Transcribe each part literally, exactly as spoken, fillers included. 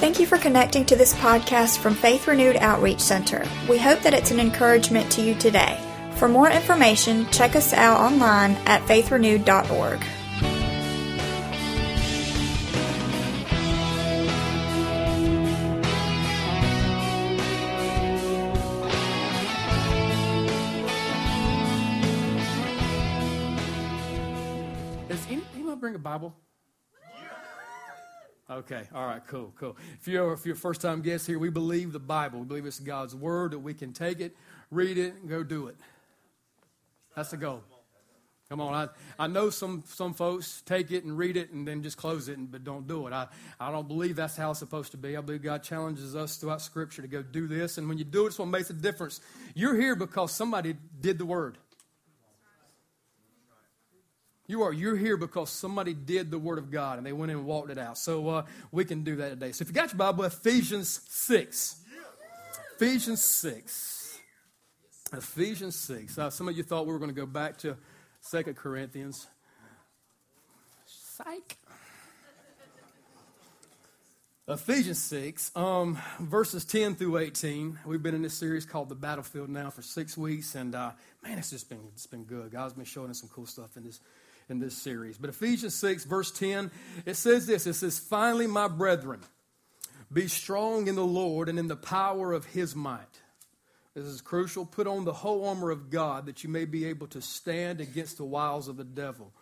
Thank you for connecting to this podcast from Faith Renewed Outreach Center. We hope that it's an encouragement to you today. For more information, check us out online at faith renewed dot org. Bring a Bible? Okay, all right, cool, cool. If you're, if you're a first-time guest here, we believe the Bible. We believe it's God's Word, that we can take it, read it, and go do it. That's the goal. Come on, I, I know some, some folks take it and read it and then just close it, and, but don't do it. I, I don't believe that's how it's supposed to be. I believe God challenges us throughout Scripture to go do this, and when you do it, it's what makes a difference. You're here because somebody did the Word. You are. You're here because somebody did the Word of God, and they went in and walked it out. So uh, we can do that today. So if you got your Bible, Ephesians six. Yeah. Ephesians six. Yes. Ephesians six. Uh, some of you thought we were going to go back to Second Corinthians. Psych. Ephesians six, um, verses ten through eighteen. We've been in this series called The Battlefield now for six weeks. And, uh, man, it's just been, it's been good. God's been showing us some cool stuff in this in this series. But Ephesians six, verse ten, it says this. It says, "Finally, my brethren, be strong in the Lord and in the power of his might." This is crucial. "Put on the whole armor of God, that you may be able to stand against the wiles of the devil.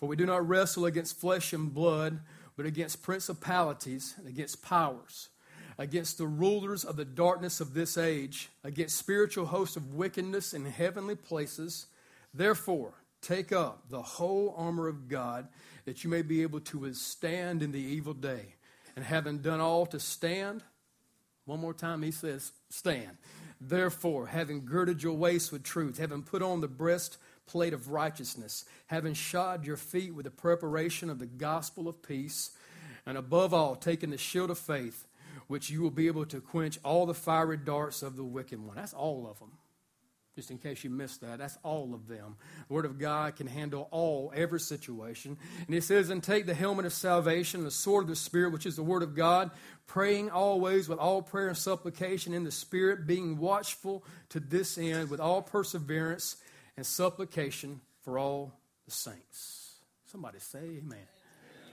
For we do not wrestle against flesh and blood, but against principalities, and against powers, against the rulers of the darkness of this age, against spiritual hosts of wickedness in heavenly places. Therefore, take up the whole armor of God, that you may be able to withstand in the evil day. And having done all to stand," one more time he says, "stand. Therefore, having girded your waist with truth, having put on the breastplate of righteousness, having shod your feet with the preparation of the gospel of peace, and above all, taking the shield of faith, which you will be able to quench all the fiery darts of the wicked one." That's all of them. Just in case you missed that, that's all of them. The Word of God can handle all, every situation. And it says, "And take the helmet of salvation, the sword of the Spirit, which is the Word of God, praying always with all prayer and supplication in the Spirit, being watchful to this end with all perseverance and supplication for all the saints." Somebody say amen.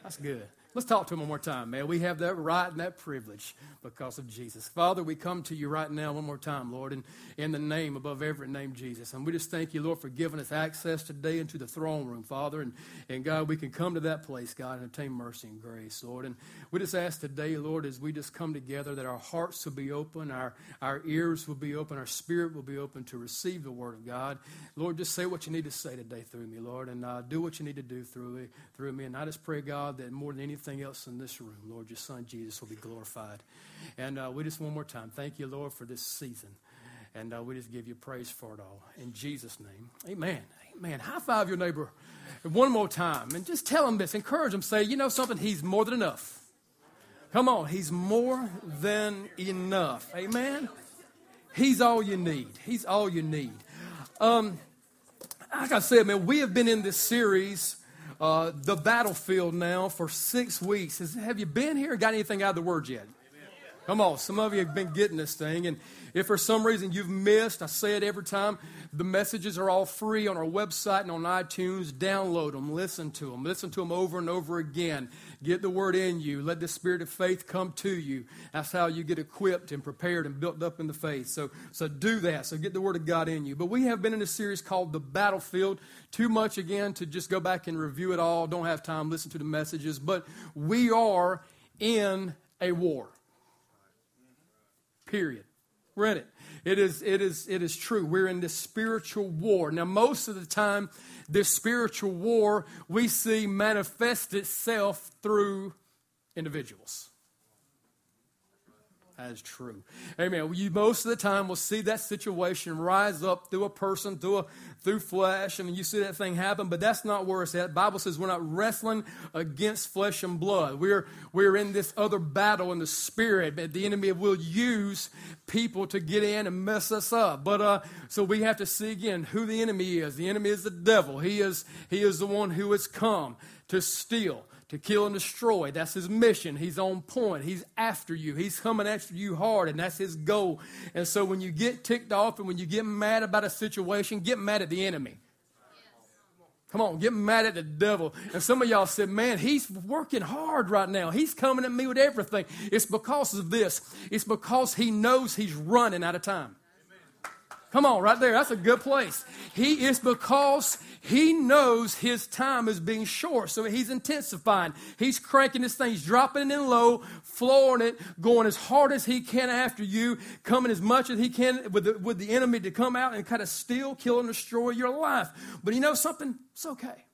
That's good. Let's talk to him one more time, man. We have that right and that privilege because of Jesus. Father, we come to you right now one more time, Lord, and in the name above every name, Jesus. And we just thank you, Lord, for giving us access today into the throne room, Father. And, and God, we can come to that place, God, and obtain mercy and grace, Lord. And we just ask today, Lord, as we just come together, that our hearts will be open, our, our ears will be open, our spirit will be open to receive the Word of God. Lord, just say what you need to say today through me, Lord, and uh, do what you need to do through me, through me. And I just pray, God, that more than anything else in this room, Lord, your Son Jesus will be glorified. And uh, we just one more time thank you, Lord, for this season, and uh, we just give you praise for it all in Jesus' name. Amen. Amen. High five your neighbor one more time, and just tell him this, encourage him, say, you know something, he's more than enough. Come on, he's more than enough. Amen. He's all you need. He's all you need. Um, like I said, man, we have been in this series. Uh, the battlefield now for six weeks. Is, have you been here or got anything out of the Word yet? Amen. Come on, some of you have been getting this thing. And if for some reason you've missed, I say it every time, the messages are all free on our website and on iTunes. Download them, listen to them, listen to them over and over again. Get the Word in you. Let the Spirit of faith come to you. That's how you get equipped and prepared and built up in the faith. So, so do that. So get the Word of God in you. But we have been in a series called The Battlefield. Too much, again, to just go back and review it all. Don't have time. Listen to the messages. But we are in a war. Period. We're in it. It is, it is, it is true. We're in this spiritual war. Now, most of the time, this spiritual war we see manifest itself through individuals. That is true. Amen. You most of the time will see that situation rise up through a person, through a, through flesh, and you see that thing happen, but that's not where it's at. The Bible says we're not wrestling against flesh and blood. We're, we're in this other battle in the spirit, but the enemy will use people to get in and mess us up. But uh, so we have to see again who the enemy is. The enemy is the devil. He is, he is the one who has come to steal, to kill and destroy. That's his mission. He's on point. He's after you. He's coming after you hard, and that's his goal. And so when you get ticked off and when you get mad about a situation, get mad at the enemy. Come on, get mad at the devil. And some of y'all said, man, he's working hard right now. He's coming at me with everything. It's because of this. It's because he knows he's running out of time. Come on, right there. That's a good place. He is because he knows his time is being short, so he's intensifying. He's cranking his thing. He's dropping it in low, flooring it, going as hard as he can after you, coming as much as he can with the, with the enemy to come out and kind of steal, kill, and destroy your life. But you know something? It's okay.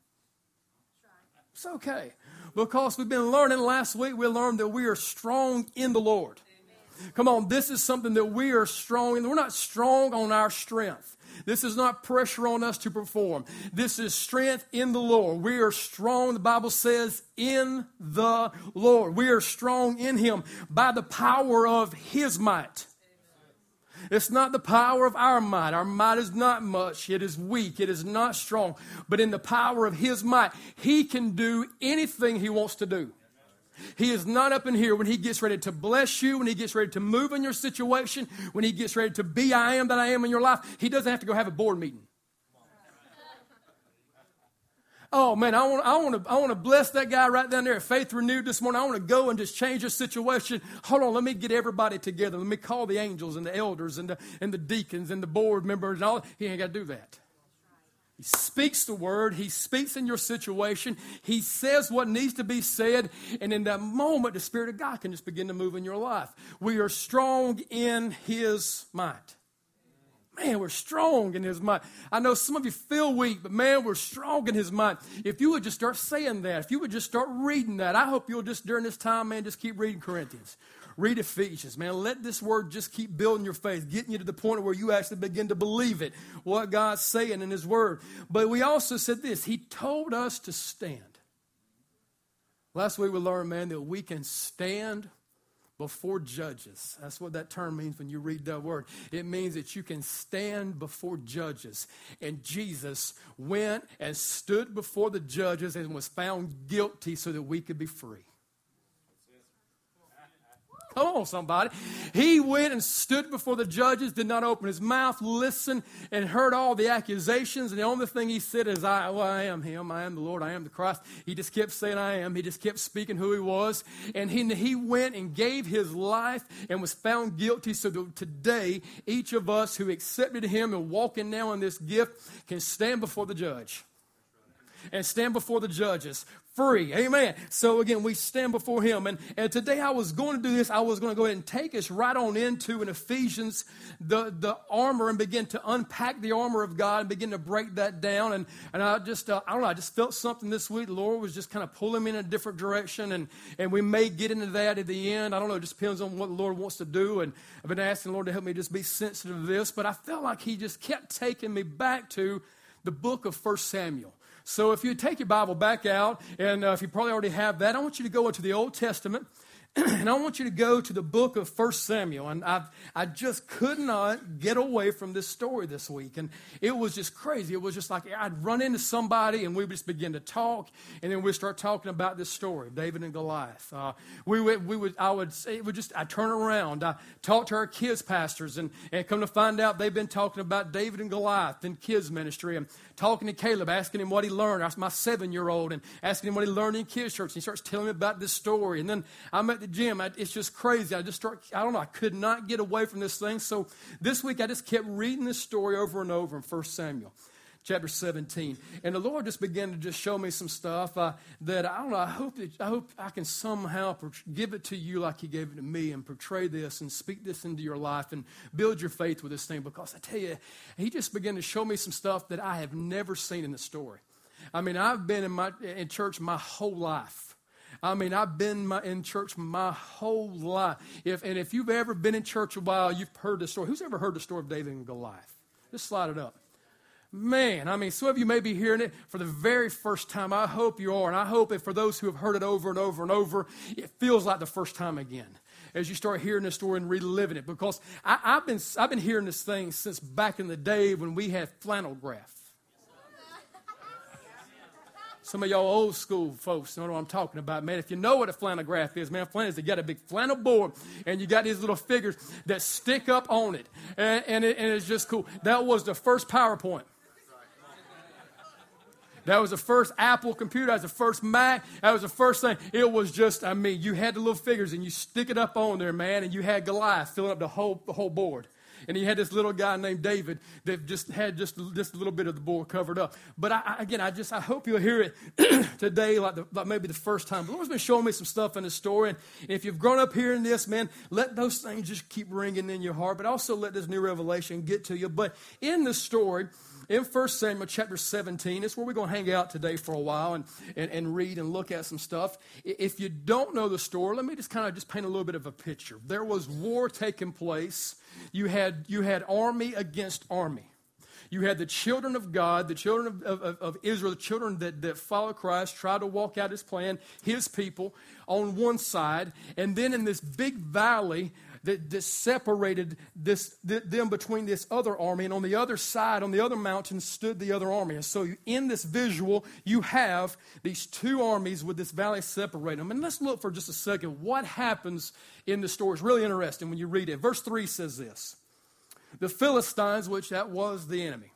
It's okay. Because we've been learning last week, we learned that we are strong in the Lord. Come on, this is something that we are strong in. We're not strong on our strength. This is not pressure on us to perform. This is strength in the Lord. We are strong, the Bible says, in the Lord. We are strong in him by the power of his might. It's not the power of our might. Our might is not much. It is weak. It is not strong. But in the power of his might, he can do anything he wants to do. He is not up in here when he gets ready to bless you, when he gets ready to move in your situation, when he gets ready to be I am that I am in your life. He doesn't have to go have a board meeting. Oh, man, I want, I want to I want to bless that guy right down there at Faith Renewed this morning. I want to go and just change his situation. Hold on, let me get everybody together. Let me call the angels and the elders and the, and the deacons and the board members and all. He ain't got to do that. He speaks the word. He speaks in your situation. He says what needs to be said. And in that moment, the Spirit of God can just begin to move in your life. We are strong in his might. Man, we're strong in his might. I know some of you feel weak, but man, we're strong in his might. If you would just start saying that, if you would just start reading that, I hope you'll just during this time, man, just keep reading Corinthians. Read Ephesians, man. Let this word just keep building your faith, getting you to the point where you actually begin to believe it, what God's saying in his word. But we also said this. He told us to stand. Last week we learned, man, that we can stand before judges. That's what that term means when you read that word. It means that you can stand before judges. And Jesus went and stood before the judges and was found guilty so that we could be free. Come on, somebody. He went and stood before the judges, did not open his mouth, listened, and heard all the accusations. And the only thing he said is, I, well, I am him. I am the Lord. I am the Christ. He just kept saying, I am. He just kept speaking who he was. And he, he went and gave his life and was found guilty. So that today, each of us who accepted him and walking now in this gift can stand before the judge. And stand before the judges. Free. Amen. So again, we stand before him. And, and today I was going to do this. I was going to go ahead and take us right on into in Ephesians, the, the armor, and begin to unpack the armor of God and begin to break that down. And, and I just, uh, I don't know, I just felt something this week. The Lord was just kind of pulling me in a different direction. And, and we may get into that at the end. I don't know. It just depends on what the Lord wants to do. And I've been asking the Lord to help me just be sensitive to this. But I felt like he just kept taking me back to the book of First Samuel. So if you take your Bible back out, and uh, if you probably already have that, I want you to go into the Old Testament, and I want you to go to the book of First Samuel. And I I just could not get away from this story this week, and it was just crazy. It was just like I'd run into somebody, and we would just begin to talk, and then we'd start talking about this story, David and Goliath. Uh, we would, we would, I would say, it would just, I'd turn around, I talk to our kids' pastors, and, and come to find out they've been talking about David and Goliath in kids' ministry, and talking to Caleb, asking him what he learned. I was my seven-year-old, and asking him what he learned in kids' church, and he starts telling me about this story, and then I'm at the gym. I, it's just crazy. I just start, I don't know, I could not get away from this thing. So this week I just kept reading this story over and over in First Samuel chapter seventeen. And the Lord just began to just show me some stuff uh, that I don't know, I hope that, I hope I can somehow give it to you like he gave it to me and portray this and speak this into your life and build your faith with this thing. Because I tell you, he just began to show me some stuff that I have never seen in the story. I mean, I've been in my in church my whole life. I mean, I've been my, in church my whole life. If, and if you've ever been in church a while, you've heard the story. Who's ever heard the story of David and Goliath? Just slide it up. Man, I mean, some of you may be hearing it for the very first time. I hope you are. And I hope that for those who have heard it over and over and over, it feels like the first time again as you start hearing this story and reliving it. Because I, I've been I've been hearing this thing since back in the day when we had flannel graph. Some of y'all old school folks know what I'm talking about, man. If you know what a flannelgraph is, man, flannel is you got a big flannel board, and you got these little figures that stick up on it, and, and, it, and it's just cool. That was the first PowerPoint. That was the first Apple computer. That was the first Mac. That was the first thing. It was just, I mean, you had the little figures, and you stick it up on there, man, and you had Goliath filling up the whole the whole board. And you had this little guy named David that just had just, just a little bit of the board covered up. But I, I, again, I just I hope you'll hear it today, like, the, like maybe the first time. The Lord's been showing me some stuff in the story. And if you've grown up hearing this, man, let those things just keep ringing in your heart. But also let this new revelation get to you. But in the story, in First Samuel chapter seventeen, it's where we're going to hang out today for a while and, and, and read and look at some stuff. If you don't know the story, let me just kind of just paint a little bit of a picture. There was war taking place. You had you had army against army. You had the children of God, the children of, of, of Israel, the children that, that follow Christ, try to walk out his plan, his people, on one side. And then in this big valley that, that separated this th- them between this other army. And on the other side, on the other mountain, stood the other army. And so you, in this visual, you have these two armies with this valley separating them. And let's look for just a second what happens in the story. It's really interesting when you read it. Verse three says this. The Philistines, which that was the enemy.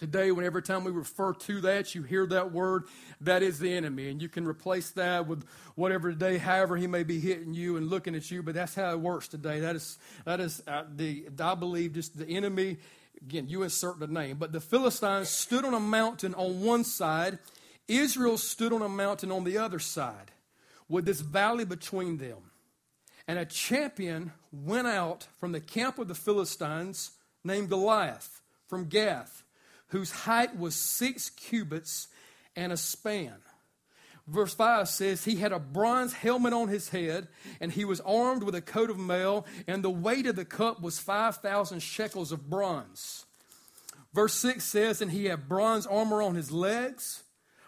Today, whenever time we refer to that, you hear that word, that is the enemy. And you can replace that with whatever today, however he may be hitting you and looking at you. But that's how it works today. That is, that is uh, the I believe, just the enemy. Again, you insert the name. But the Philistines stood on a mountain on one side. Israel stood on a mountain on the other side with this valley between them. And a champion went out from the camp of the Philistines named Goliath from Gath, whose height was six cubits and a span. Verse five says, he had a bronze helmet on his head, and he was armed with a coat of mail, and the weight of the cup was five thousand shekels of bronze. Verse six says, and he had bronze armor on his legs,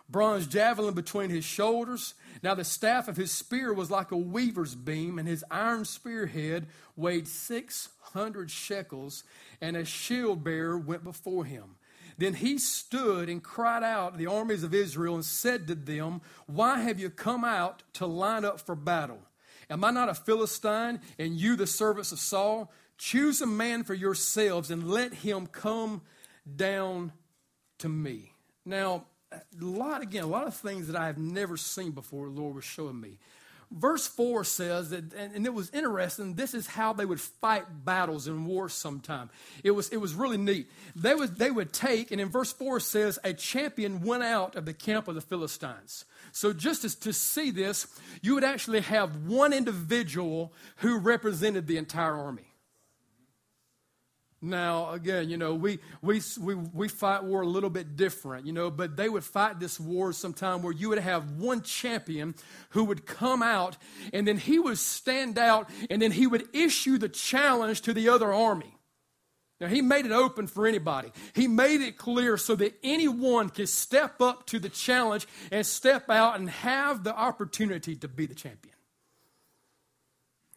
bronze javelin between his shoulders. Now the staff of his spear was like a weaver's beam, and his iron spearhead weighed six hundred shekels, and a shield bearer went before him. Then he stood and cried out to the armies of Israel and said to them, why have you come out to line up for battle? Am I not a Philistine, and you the servants of Saul? Choose a man for yourselves and let him come down to me. Now, A lot, again, a lot of things that I have never seen before the Lord was showing me. Verse four says that, and, and it was interesting, this is how they would fight battles in war sometime. It was, it was really neat. They would, they would take, and in verse four says, a champion went out of the camp of the Philistines. So just as to see this, you would actually have one individual who represented the entire army. Now, again, you know, we, we we we fight war a little bit different, you know, but they would fight this war sometime where you would have one champion who would come out, and then he would stand out, and then he would issue the challenge to the other army. Now, he made it open for anybody. He made it clear so that anyone could step up to the challenge and step out and have the opportunity to be the champion.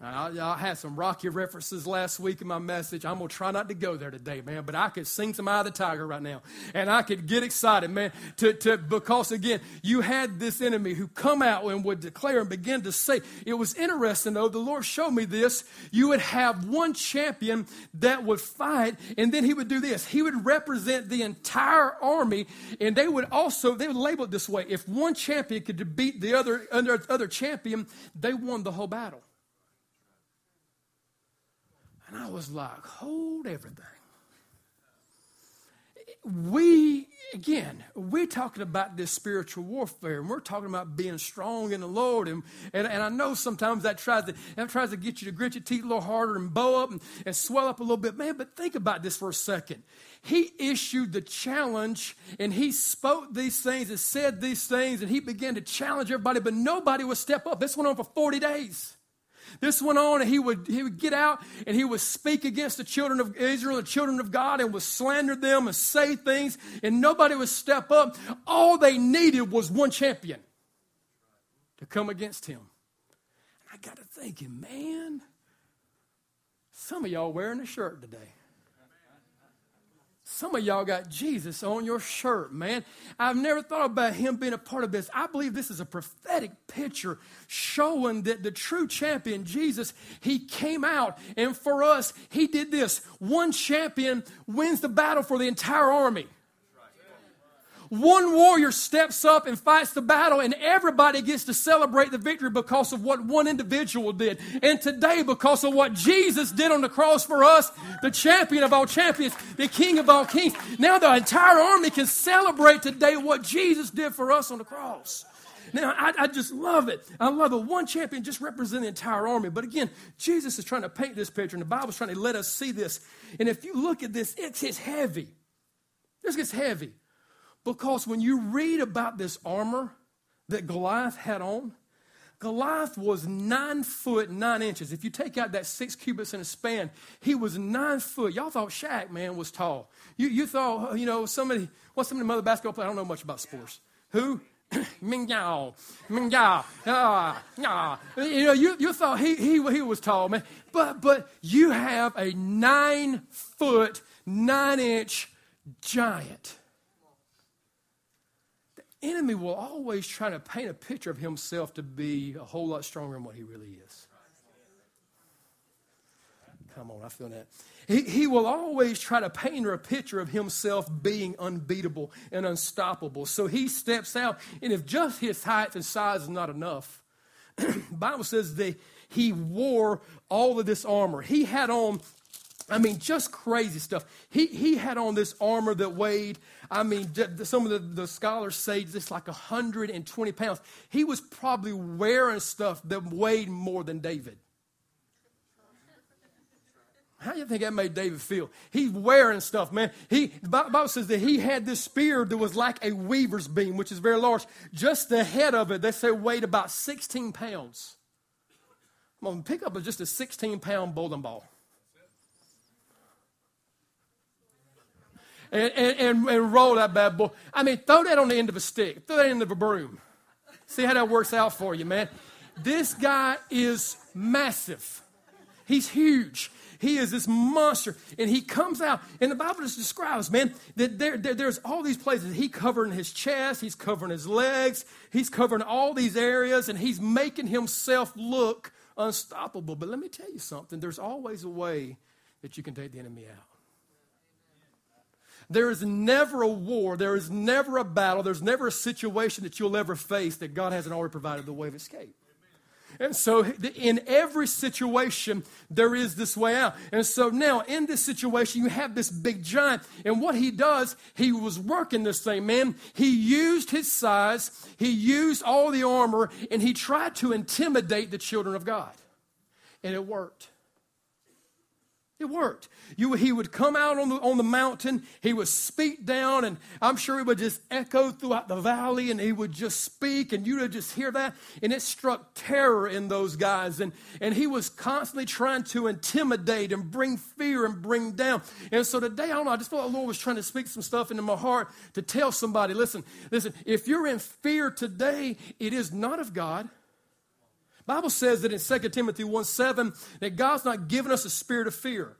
I, I had some Rocky references last week in my message. I'm going to try not to go there today, man, but I could sing some Eye of the Tiger right now, and I could get excited, man, to, to, because, again, you had this enemy who come out and would declare and begin to say. It was interesting, though. The Lord showed me this. You would have one champion that would fight, and then he would do this. He would represent the entire army, and they would also, they would label it this way. If one champion could beat the other, other, other champion, they won the whole battle. And I was like, hold everything. We, again, we're talking about this spiritual warfare, and we're talking about being strong in the Lord. And, and, and I know sometimes that tries to that tries to get you to grit your teeth a little harder and bow up and, and swell up a little bit. Man, but think about this for a second. He issued the challenge, and he spoke these things and said these things, and he began to challenge everybody, but nobody would step up. This went on for forty days. This went on, and he would he would get out, and he would speak against the children of Israel, the children of God, and would slander them and say things, and nobody would step up. All they needed was one champion to come against him. And I got to thinking, man, some of y'all wearing a shirt today. Some of y'all got Jesus on your shirt, man. I've never thought about him being a part of this. I believe this is a prophetic picture showing that the true champion, Jesus, he came out. And for us, he did this. One champion wins the battle for the entire army. One warrior steps up and fights the battle, and everybody gets to celebrate the victory because of what one individual did. And today, because of what Jesus did on the cross for us, the champion of all champions, the king of all kings, now the entire army can celebrate today what Jesus did for us on the cross. Now, I, I just love it. I love it. One champion just represents the entire army. But again, Jesus is trying to paint this picture, and the Bible's trying to let us see this. And if you look at this, it's, it's heavy. This gets heavy. Because when you read about this armor that Goliath had on, Goliath was nine foot, nine inches. If you take out that six cubits in a span, he was nine foot. Y'all thought Shaq, man, was tall. You you thought, you know, somebody, what's some of the other basketball players? I don't know much about sports. Who? Mingyao. Mingyao. Ah, ah. You know, you, you thought he, he, he was tall, man. But, but you have a nine foot, nine inch giant. Enemy will always try to paint a picture of himself to be a whole lot stronger than what he really is. Come on, I feel that. He, he will always try to paint a picture of himself being unbeatable and unstoppable. So he steps out, and if just his height and size is not enough, the Bible says that he wore all of this armor. He had on, I mean, just crazy stuff. He he had on this armor that weighed, I mean, some of the, the scholars say it's like one hundred twenty pounds. He was probably wearing stuff that weighed more than David. How do you think that made David feel? He's wearing stuff, man. He, the Bible says that he had this spear that was like a weaver's beam, which is very large. Just the head of it, they say, weighed about sixteen pounds. I'm going to pick up just a sixteen-pound bowling ball. And, and, and roll that bad boy. I mean, throw that on the end of a stick. Throw that end of a broom. See how that works out for you, man. This guy is massive. He's huge. He is this monster. And he comes out. And the Bible just describes, man, that there, there, there's all these places. He's covering his chest. He's covering his legs. He's covering all these areas. And he's making himself look unstoppable. But let me tell you something. There's always a way that you can take the enemy out. There is never a war, there is never a battle, there's never a situation that you'll ever face that God hasn't already provided the way of escape. And so in every situation, there is this way out. And so now in this situation, you have this big giant. And what he does, he was working this thing, man. He used his size, he used all the armor, and he tried to intimidate the children of God. And it worked. It worked. You, he would come out on the, on the mountain. He would speak down, and I'm sure it would just echo throughout the valley, and he would just speak, and you would just hear that, and it struck terror in those guys. And, and he was constantly trying to intimidate and bring fear and bring down. And so today, I don't know, I just felt the Lord was trying to speak some stuff into my heart to tell somebody, listen, listen, if you're in fear today, it is not of God. Bible says that in Second Timothy one seven, that God's not given us a spirit of fear,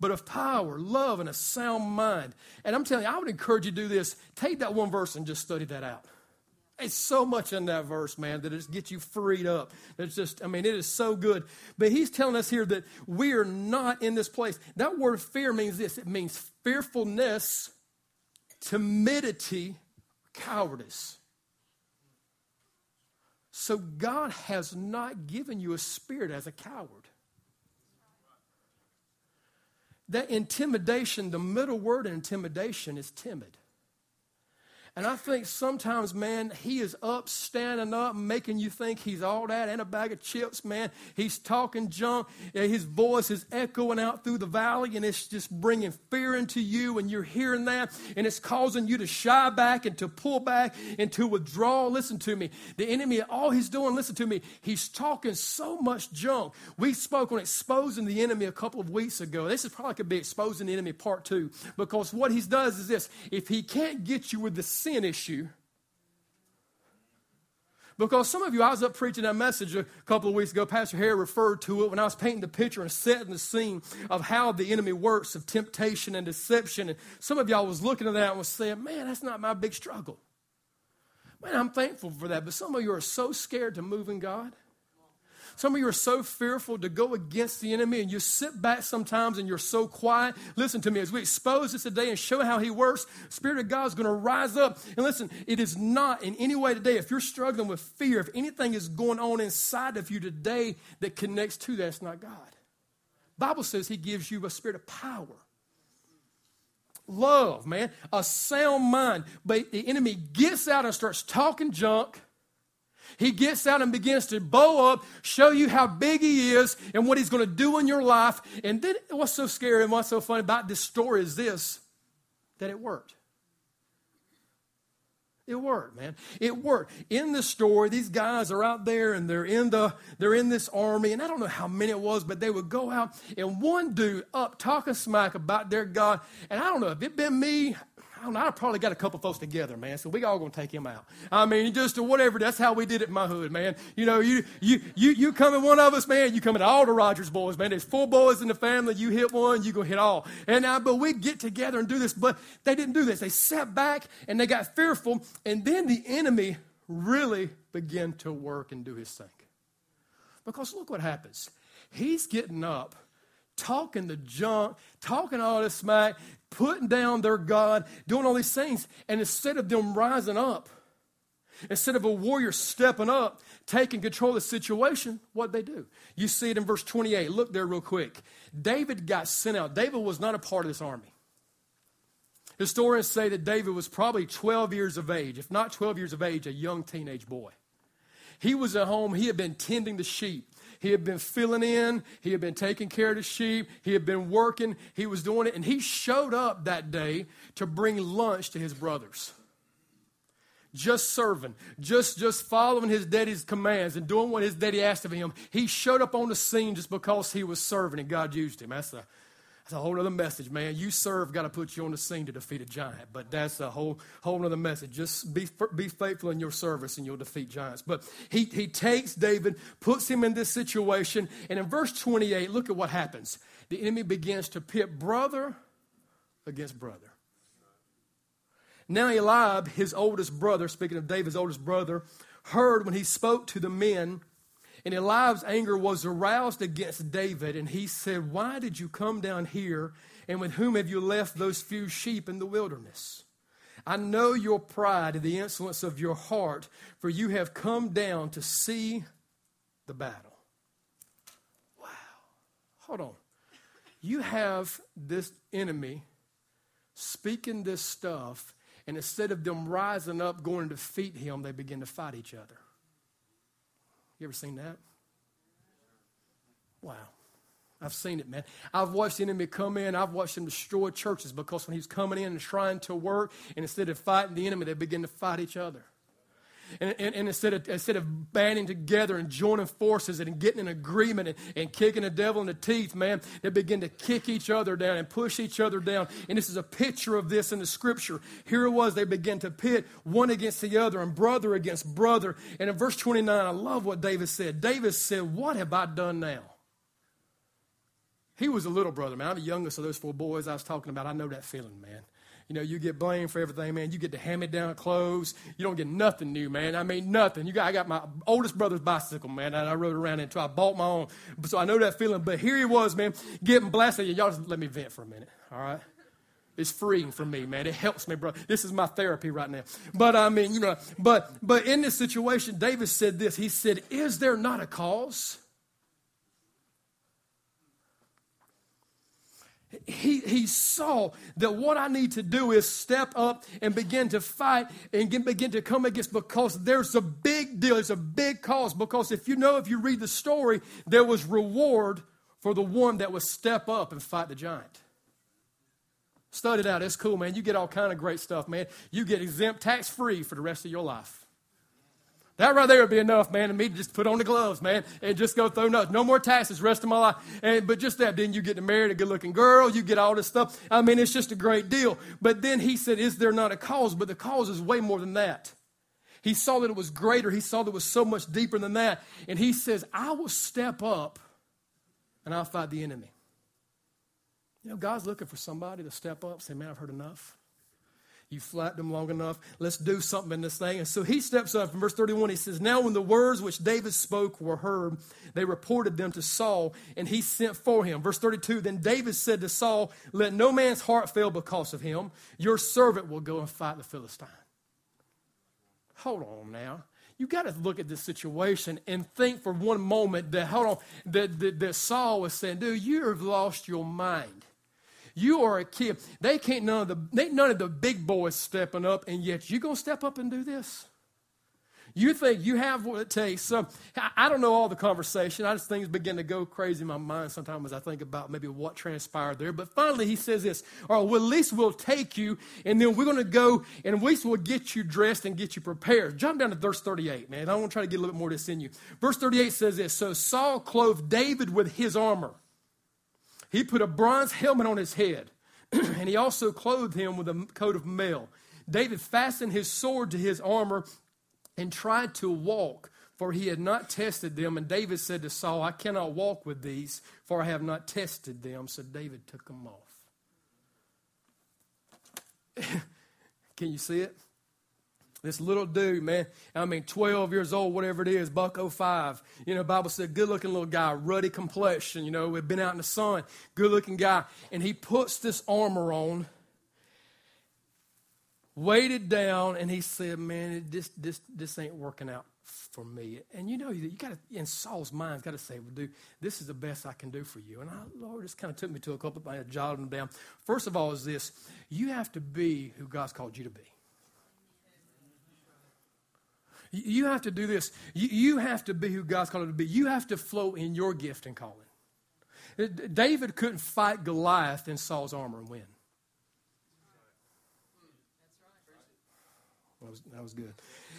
but of power, love, and a sound mind. And I'm telling you, I would encourage you to do this. Take that one verse and just study that out. It's so much in that verse, man, that it just gets you freed up. It's just, I mean, it is so good. But he's telling us here that we are not in this place. That word fear means this. It means fearfulness, timidity, cowardice. So God has not given you a spirit as a coward. That intimidation, the middle word in intimidation is timid. And I think sometimes, man, he is up, standing up, making you think he's all that and a bag of chips, man. He's talking junk. His voice is echoing out through the valley, and it's just bringing fear into you, and you're hearing that, and it's causing you to shy back and to pull back and to withdraw. Listen to me. The enemy, all he's doing, listen to me, he's talking so much junk. We spoke on exposing the enemy a couple of weeks ago. This is probably could be exposing the enemy part two, because what he does is this. If he can't get you with the sin issue, Because some of you, I was up preaching that message a couple of weeks ago. Pastor Harry referred to it when I was painting the picture and setting the scene of how the enemy works, of temptation and deception. And some of y'all was looking at that and was saying, man, that's not my big struggle. Man, I'm thankful for that. But some of you are so scared to move in God. Some of you are so fearful to go against the enemy, and you sit back sometimes and you're so quiet. Listen to me. As we expose this today and show how he works, the Spirit of God is going to rise up. And listen, it is not in any way today, if you're struggling with fear, if anything is going on inside of you today that connects to that, it's not God. The Bible says he gives you a spirit of power. Love, man, a sound mind. But the enemy gets out and starts talking junk. He gets out and begins to bow up, show you how big he is and what he's going to do in your life. And then what's so scary and what's so funny about this story is this, that it worked. It worked, man. It worked. In this story, these guys are out there and they're in the they're in this army. And I don't know how many it was, but they would go out and one dude up talking smack about their God. And I don't know, if it'd been me, I, know, I probably got a couple folks together, man, so we all going to take him out. I mean, just whatever. That's how we did it in my hood, man. You know, you you you you come at one of us, man, you come at all the Rogers boys, man. There's four boys in the family. You hit one, you going to hit all. And uh, But we get together and do this, but they didn't do this. They sat back, and they got fearful, and then the enemy really began to work and do his thing. Because look what happens. He's getting up, talking the junk, talking all this smack, putting down their God, doing all these things. And instead of them rising up, instead of a warrior stepping up, taking control of the situation, what they do? You see it in verse twenty-eight. Look there real quick. David got sent out. David was not a part of this army. Historians say that David was probably twelve years of age, if not twelve years of age, a young teenage boy. He was at home. He had been tending the sheep. He had been filling in. He had been taking care of the sheep. He had been working. He was doing it. And he showed up that day to bring lunch to his brothers. Just serving, just, just following his daddy's commands and doing what his daddy asked of him. He showed up on the scene just because he was serving, and God used him. That's a, that's a whole other message, man. You serve, got to put you on the scene to defeat a giant. But that's a whole whole other message. Just be be faithful in your service and you'll defeat giants. But he, he takes David, puts him in this situation. And in verse twenty-eight, look at what happens. The enemy begins to pit brother against brother. Now Eliab, his oldest brother, speaking of David's oldest brother, heard when he spoke to the men. And Eliab's anger was aroused against David, and he said, why did you come down here, and with whom have you left those few sheep in the wilderness? I know your pride and the insolence of your heart, for you have come down to see the battle. Wow. Hold on. You have this enemy speaking this stuff, and instead of them rising up, going to defeat him, they begin to fight each other. You ever seen that? Wow. I've seen it, man. I've watched the enemy come in. I've watched him destroy churches because when he's coming in and trying to work, and instead of fighting the enemy, they begin to fight each other. And, and, and instead of instead of banding together and joining forces and getting in agreement and, and kicking the devil in the teeth, man, they begin to kick each other down and push each other down. And this is a picture of this in the scripture. Here it was, they begin to pit one against the other and brother against brother. And in verse twenty-nine, I love what David said. David said, what have I done now? He was a little brother, man. I'm the youngest of those four boys I was talking about. I know that feeling, man. You know, you get blamed for everything, man. You get the hand-me-down clothes. You don't get nothing new, man. I mean, nothing. You got, I got my oldest brother's bicycle, man, and I rode around it until I bought my own. So I know that feeling. But here he was, man, getting blasted. Y'all just let me vent for a minute, all right? It's freeing for me, man. It helps me, bro. This is my therapy right now. But, I mean, you know, but, but in this situation, David said this. He said, is there not a cause? He he saw that what I need to do is step up and begin to fight and get, begin to come against, because there's a big deal. There's a big cause, because if you know, if you read the story, there was reward for the one that would step up and fight the giant. Study it out. It's cool, man. You get all kind of great stuff, man. You get exempt tax-free for the rest of your life. That right there would be enough, man, and me to just put on the gloves, man, and just go throw nuts. No more taxes the rest of my life. And, but just that, then you get married a good-looking girl, you get all this stuff. I mean, it's just a great deal. But then he said, is there not a cause? But the cause is way more than that. He saw that it was greater. He saw that it was so much deeper than that. And he says, I will step up and I'll fight the enemy. You know, God's looking for somebody to step up and say, man, I've heard enough. You flapped them long enough. Let's do something in this thing. And so he steps up. In verse thirty-one, he says, now when the words which David spoke were heard, they reported them to Saul, and he sent for him. Verse thirty-two, then David said to Saul, let no man's heart fail because of him. Your servant will go and fight the Philistine. Hold on now. You got to look at this situation and think for one moment that, hold on, that, that, that Saul was saying, dude, you have lost your mind. You are a kid. They can't none of the they, none of the big boys stepping up, and yet you're going to step up and do this? You think you have what it takes. So, I don't know all the conversation. I just things begin to go crazy in my mind sometimes as I think about maybe what transpired there. But finally he says this, all right, well, at least we'll take you, and then we're going to go, and at least we'll get you dressed and get you prepared. Jump down to verse thirty-eight, man. I want to try to get a little bit more of this in you. Verse thirty-eight says this, so Saul clothed David with his armor. He put a bronze helmet on his head, and he also clothed him with a coat of mail. David fastened his sword to his armor and tried to walk, for he had not tested them. And David said to Saul, I cannot walk with these, for I have not tested them. So David took them off. Can you see it? This little dude, man, I mean, twelve years old, whatever it is, buck oh five. You know, the Bible said, good-looking little guy, ruddy complexion, you know, we've been out in the sun, good-looking guy. And he puts this armor on, weighted down, and he said, man, it, this, this, this ain't working out for me. And you know, you, you got to, in Saul's mind, got to say, well, dude, this is the best I can do for you. And I, Lord, this kind of took me to a couple of things, jotted them down. First of all is this, you have to be who God's called you to be. You have to do this. You have to be who God's called you to be. You have to flow in your gift and calling. David couldn't fight Goliath in Saul's armor and win. That was, that was good.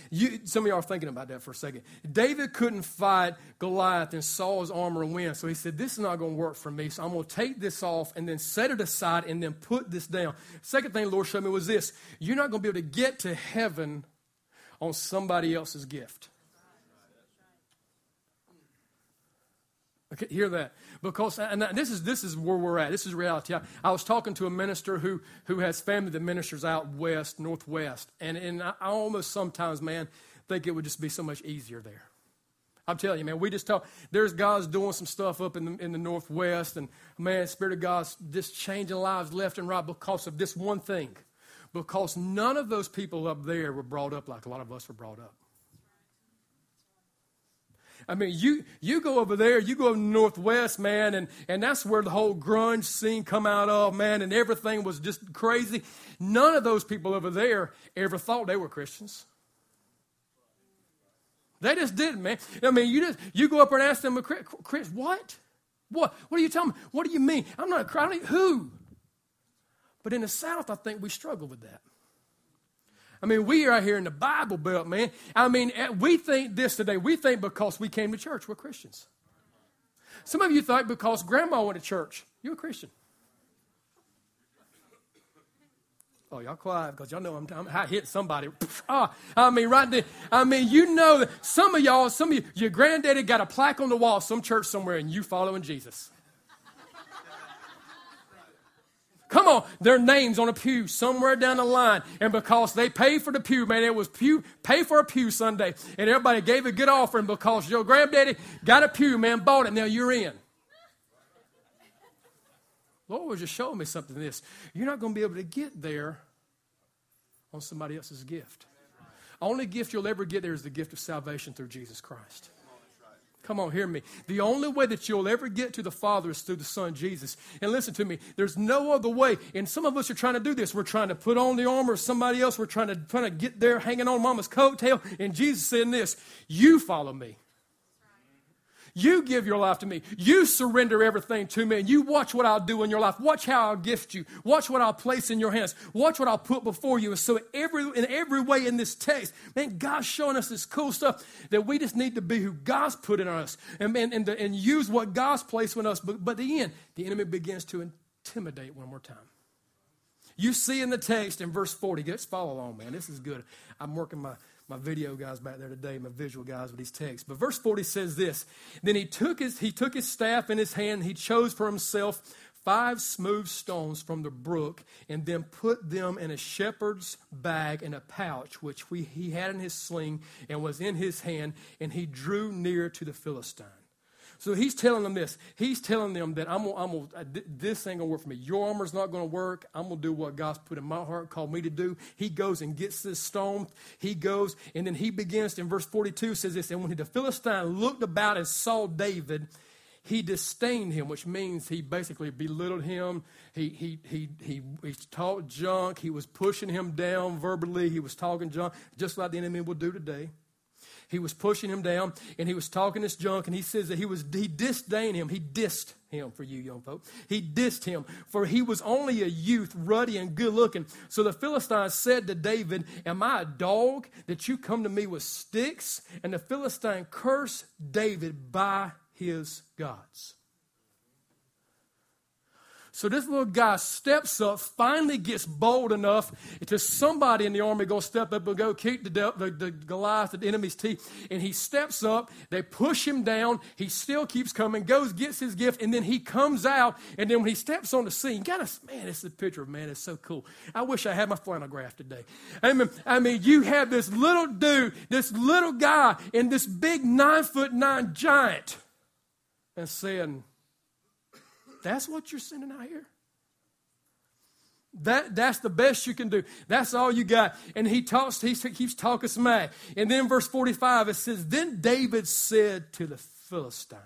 You, some of y'all are thinking about that for a second. David couldn't fight Goliath in Saul's armor and win. So he said, this is not going to work for me. So I'm going to take this off and then set it aside and then put this down. Second thing the Lord showed me was this. You're not going to be able to get to heaven on somebody else's gift. Okay, hear that. Because, and this is this is where we're at. This is reality. I, I was talking to a minister who who has family that ministers out west, northwest, and, and I almost sometimes, man, think it would just be so much easier there. I'm telling you, man, we just talk. There's God's doing some stuff up in the, in the northwest, and, man, Spirit of God's just changing lives left and right because of this one thing. Because none of those people up there were brought up like a lot of us were brought up. I mean, you you go over there, you go over northwest, man, and, and that's where the whole grunge scene come out of, man, and everything was just crazy. None of those people over there ever thought they were Christians. They just didn't, man. I mean, you just you go up there and ask them, Chris, what? What? What are you telling me? What do you mean? I'm not a Christian. Who? But in the South, I think we struggle with that. I mean, we are here in the Bible Belt, man. I mean, we think this today. We think because we came to church, we're Christians. Some of you think because grandma went to church, you're a Christian. Oh, y'all quiet because y'all know I'm, I'm I hit somebody. Oh, I mean, right there. I mean, you know that some of y'all, some of you, your granddaddy got a plaque on the wall, some church somewhere, and you following Jesus. Come on, their name's on a pew somewhere down the line. And because they paid for the pew, man, it was pew pay for a pew Sunday. And everybody gave a good offering because your granddaddy got a pew, man, bought it. Now you're in. Lord was just showing me something in this. You're not going to be able to get there on somebody else's gift. Only gift you'll ever get there is the gift of salvation through Jesus Christ. Come on, hear me. The only way that you'll ever get to the Father is through the Son, Jesus. And listen to me. There's no other way. And some of us are trying to do this. We're trying to put on the armor of somebody else. We're trying to, trying to get there, hanging on mama's coattail. And Jesus said this, you follow me. You give your life to me. You surrender everything to me. And you watch what I'll do in your life. Watch how I'll gift you. Watch what I'll place in your hands. Watch what I'll put before you. And so every, in every way in this text, man, God's showing us this cool stuff that we just need to be who God's put in us and, and, and, and use what God's placed in us. But, but the end, the enemy begins to intimidate one more time. You see in the text in verse forty, let's follow along, man. This is good. I'm working my my video guys back there today, my visual guys with these texts. But verse forty says this, Then he took his he took his staff in his hand, and he chose for himself five smooth stones from the brook, and then put them in a shepherd's bag in a pouch, which we, he had in his sling and was in his hand, and he drew near to the Philistine. So he's telling them this. He's telling them that I'm gonna, I'm gonna, this ain't going to work for me. Your armor's not going to work. I'm going to do what God's put in my heart, called me to do. He goes and gets this stone. He goes, and then he begins, in verse forty-two says this, And when the Philistine looked about and saw David, he disdained him, which means he basically belittled him. He he he he, he talked junk. He was pushing him down verbally. He was talking junk, just like the enemy will do today. He was pushing him down, and he was talking this junk, and he says that he was he disdained him. He dissed him, for you young folk. He dissed him, for he was only a youth, ruddy and good-looking. So the Philistines said to David, Am I a dog that you come to me with sticks? And the Philistine cursed David by his gods. So this little guy steps up, finally gets bold enough to somebody in the army going to step up and go kick the, the, the Goliath, the enemy's teeth. And he steps up. They push him down. He still keeps coming, goes, gets his gift, and then he comes out. And then when he steps on the scene, got us, man, this is a picture of, man, it's so cool. I wish I had my flannel graph today. I mean, I mean, you have this little dude, this little guy, and this big nine foot nine giant, and saying, that's what you're sending out here? That, that's the best you can do. That's all you got. And he talks, he keeps talking smack. And then verse forty-five, it says, Then David said to the Philistine.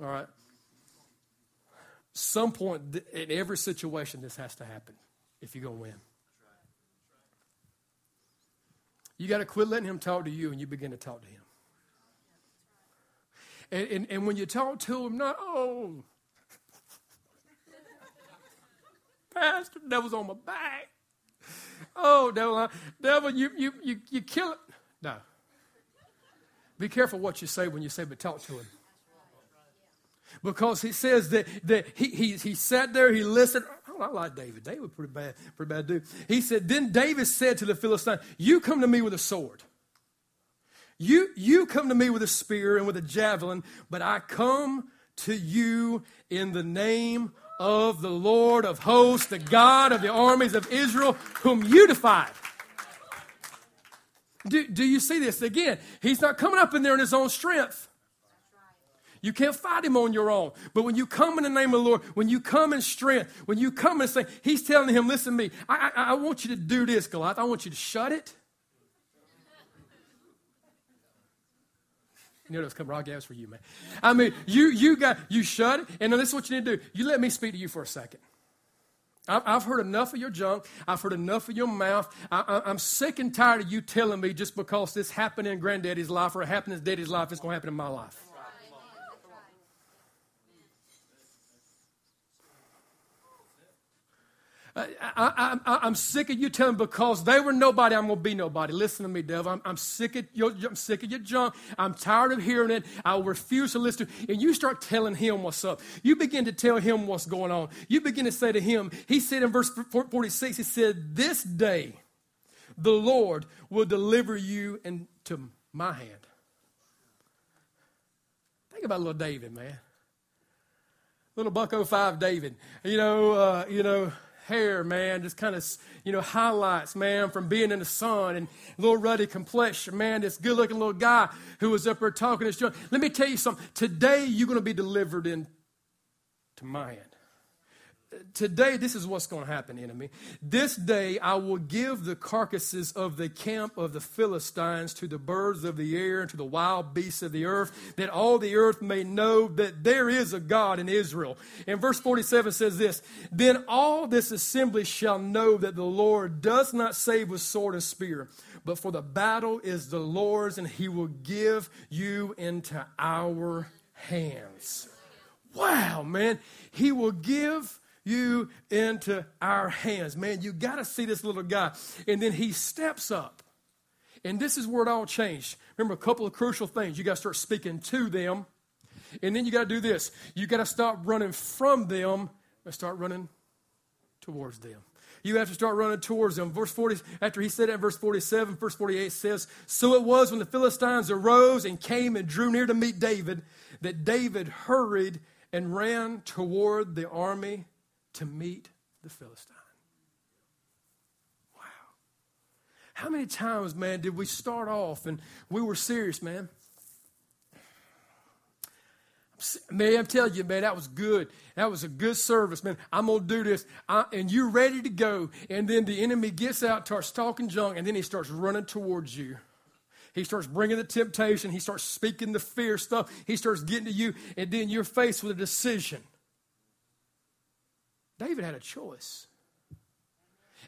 All right. Some point in every situation, this has to happen if you're going to win. You got to quit letting him talk to you, and you begin to talk to him. And, and and when you talk to him, not, oh, Pastor, devil's on my back. Oh, devil, devil, you you you you kill it. No. Be careful what you say when you say, but talk to him. Because he says that, that he, he he sat there, he listened. Oh, I like David. David was pretty bad, pretty bad dude. He said, Then David said to the Philistine, You come to me with a sword. You you come to me with a spear and with a javelin, but I come to you in the name of the Lord of hosts, the God of the armies of Israel, whom you defied. Do, do you see this? Again, he's not coming up in there in his own strength. You can't fight him on your own. But when you come in the name of the Lord, when you come in strength, when you come and say, he's telling him, listen to me, I, I, I want you to do this, Goliath. I want you to shut it. You know, those come rock gas for you, man. I mean, you you got you shut it, and this is what you need to do. You let me speak to you for a second. I've, I've heard enough of your junk. I've heard enough of your mouth. I, I, I'm sick and tired of you telling me just because this happened in granddaddy's life or it happened in daddy's life, it's going to happen in my life. I, I, I, I'm sick of you telling because they were nobody, I'm going to be nobody. Listen to me, devil. I'm, I'm, sick of your, I'm sick of your junk. I'm tired of hearing it. I refuse to listen to it. And you start telling him what's up. You begin to tell him what's going on. You begin to say to him, he said in verse forty-six, he said, This day the Lord will deliver you into my hand. Think about little David, man. Little Bucko five David. You know, uh, you know. Hair, man, just kind of, you know, highlights, man, from being in the sun, and little ruddy complexion, man, this good-looking little guy who was up there talking to us. Let me tell you something. Today, you're going to be delivered into my hand. Today, this is what's going to happen, enemy. This day, I will give the carcasses of the camp of the Philistines to the birds of the air and to the wild beasts of the earth, that all the earth may know that there is a God in Israel. And verse forty-seven says this, Then all this assembly shall know that the Lord does not save with sword and spear, but for the battle is the Lord's, and he will give you into our hands. Wow, man. He will give you into our hands. Man, you got to see this little guy. And then he steps up. And this is where it all changed. Remember, a couple of crucial things. You got to start speaking to them. And then you got to do this. You got to stop running from them and start running towards them. you have to start running towards them. Verse forty, after he said that in verse forty-seven, verse forty-eight says, so it was when the Philistines arose and came and drew near to meet David, that David hurried and ran toward the army to meet the Philistine. Wow. How many times, man, did we start off and we were serious, man? Man, I'm telling you, man, that was good. That was a good service, man. I'm going to do this. I, and you're ready to go. And then the enemy gets out, starts talking junk, and then he starts running towards you. He starts bringing the temptation. He starts speaking the fear stuff. He starts getting to you, and then you're faced with a decision. David had a choice.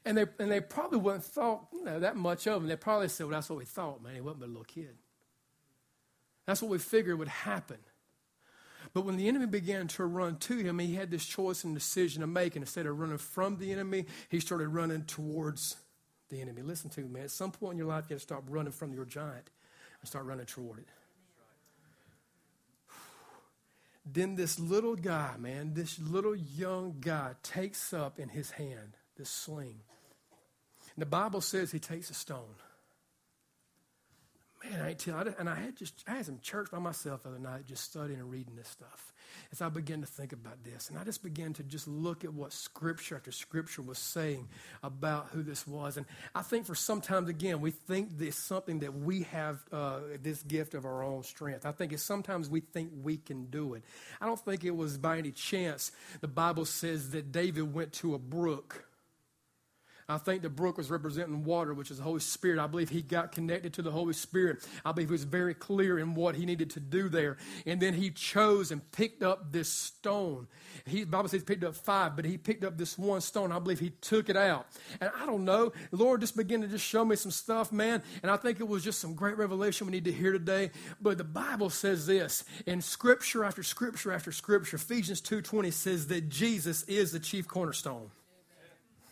And they and they probably wouldn't thought, you know, that much of him. They probably said, well, that's what we thought, man. He wasn't but a little kid. That's what we figured would happen. But when the enemy began to run to him, he had this choice and decision to make. And instead of running from the enemy, he started running towards the enemy. Listen to me, man. At some point in your life, you have to stop running from your giant and start running toward it. Then this little guy, man, this little young guy takes up in his hand this sling. And the Bible says he takes a stone. Man, I ain't telling you, and I had just I had some church by myself the other night just studying and reading this stuff. As I began to think about this, and I just began to just look at what Scripture after Scripture was saying about who this was. And I think for sometimes, again, we think there's something that we have, uh, this gift of our own strength. I think it's sometimes we think we can do it. I don't think it was by any chance the Bible says that David went to a brook. I think the brook was representing water, which is the Holy Spirit. I believe he got connected to the Holy Spirit. I believe he was very clear in what he needed to do there. And then he chose and picked up this stone. He, the Bible says he picked up five, but he picked up this one stone. I believe he took it out. And I don't know. The Lord just began to just show me some stuff, man. And I think it was just some great revelation we need to hear today. But the Bible says this, in Scripture after Scripture after Scripture, Ephesians two twenty says that Jesus is the chief cornerstone.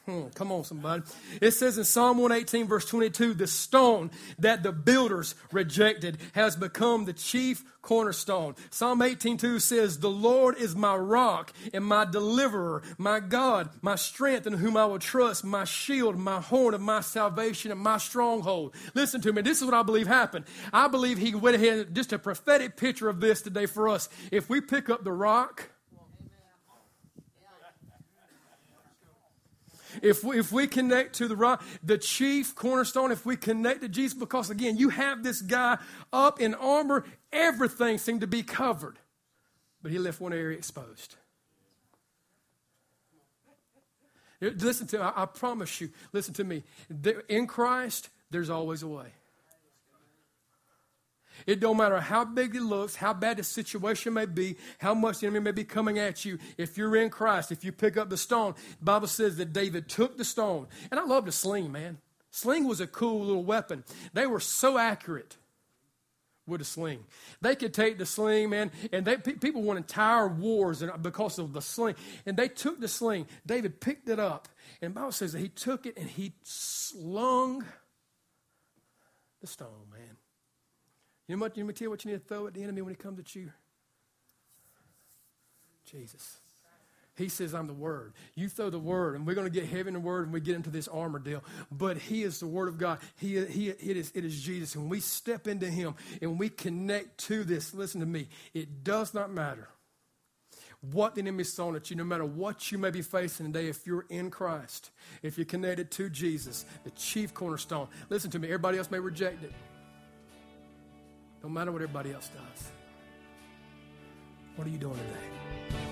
Hmm, come on, somebody. It says in Psalm one eighteen, verse twenty-two, the stone that the builders rejected has become the chief cornerstone. Psalm eighteen two says, the Lord is my rock and my deliverer, my God, my strength in whom I will trust, my shield, my horn of my salvation, and my stronghold. Listen to me. This is what I believe happened. I believe he went ahead, just a prophetic picture of this today for us. If we pick up the rock, If we, if we connect to the rock, the chief cornerstone, if we connect to Jesus, because again, you have this guy up in armor, everything seemed to be covered, but he left one area exposed. Listen to me, I, I promise you, listen to me, in Christ, there's always a way. It don't matter how big it looks, how bad the situation may be, how much the enemy may be coming at you. If you're in Christ, if you pick up the stone, the Bible says that David took the stone. And I love the sling, man. Sling was a cool little weapon. They were so accurate with a sling. They could take the sling, man, and they, people won entire wars because of the sling. And they took the sling. David picked it up. And the Bible says that he took it and he slung the stone, man. You know what? You want me to tell you what you need to throw at the enemy when he comes at you? Jesus. He says, I'm the Word. You throw the Word, and we're going to get heavy in the Word, and we get into this armor deal. But He is the Word of God. He, he, it is, it is Jesus. And we step into Him, and we connect to this. Listen to me. It does not matter what the enemy is throwing at you, no matter what you may be facing today, if you're in Christ, if you're connected to Jesus, the chief cornerstone. Listen to me. Everybody else may reject it. No matter what everybody else does. What are you doing today?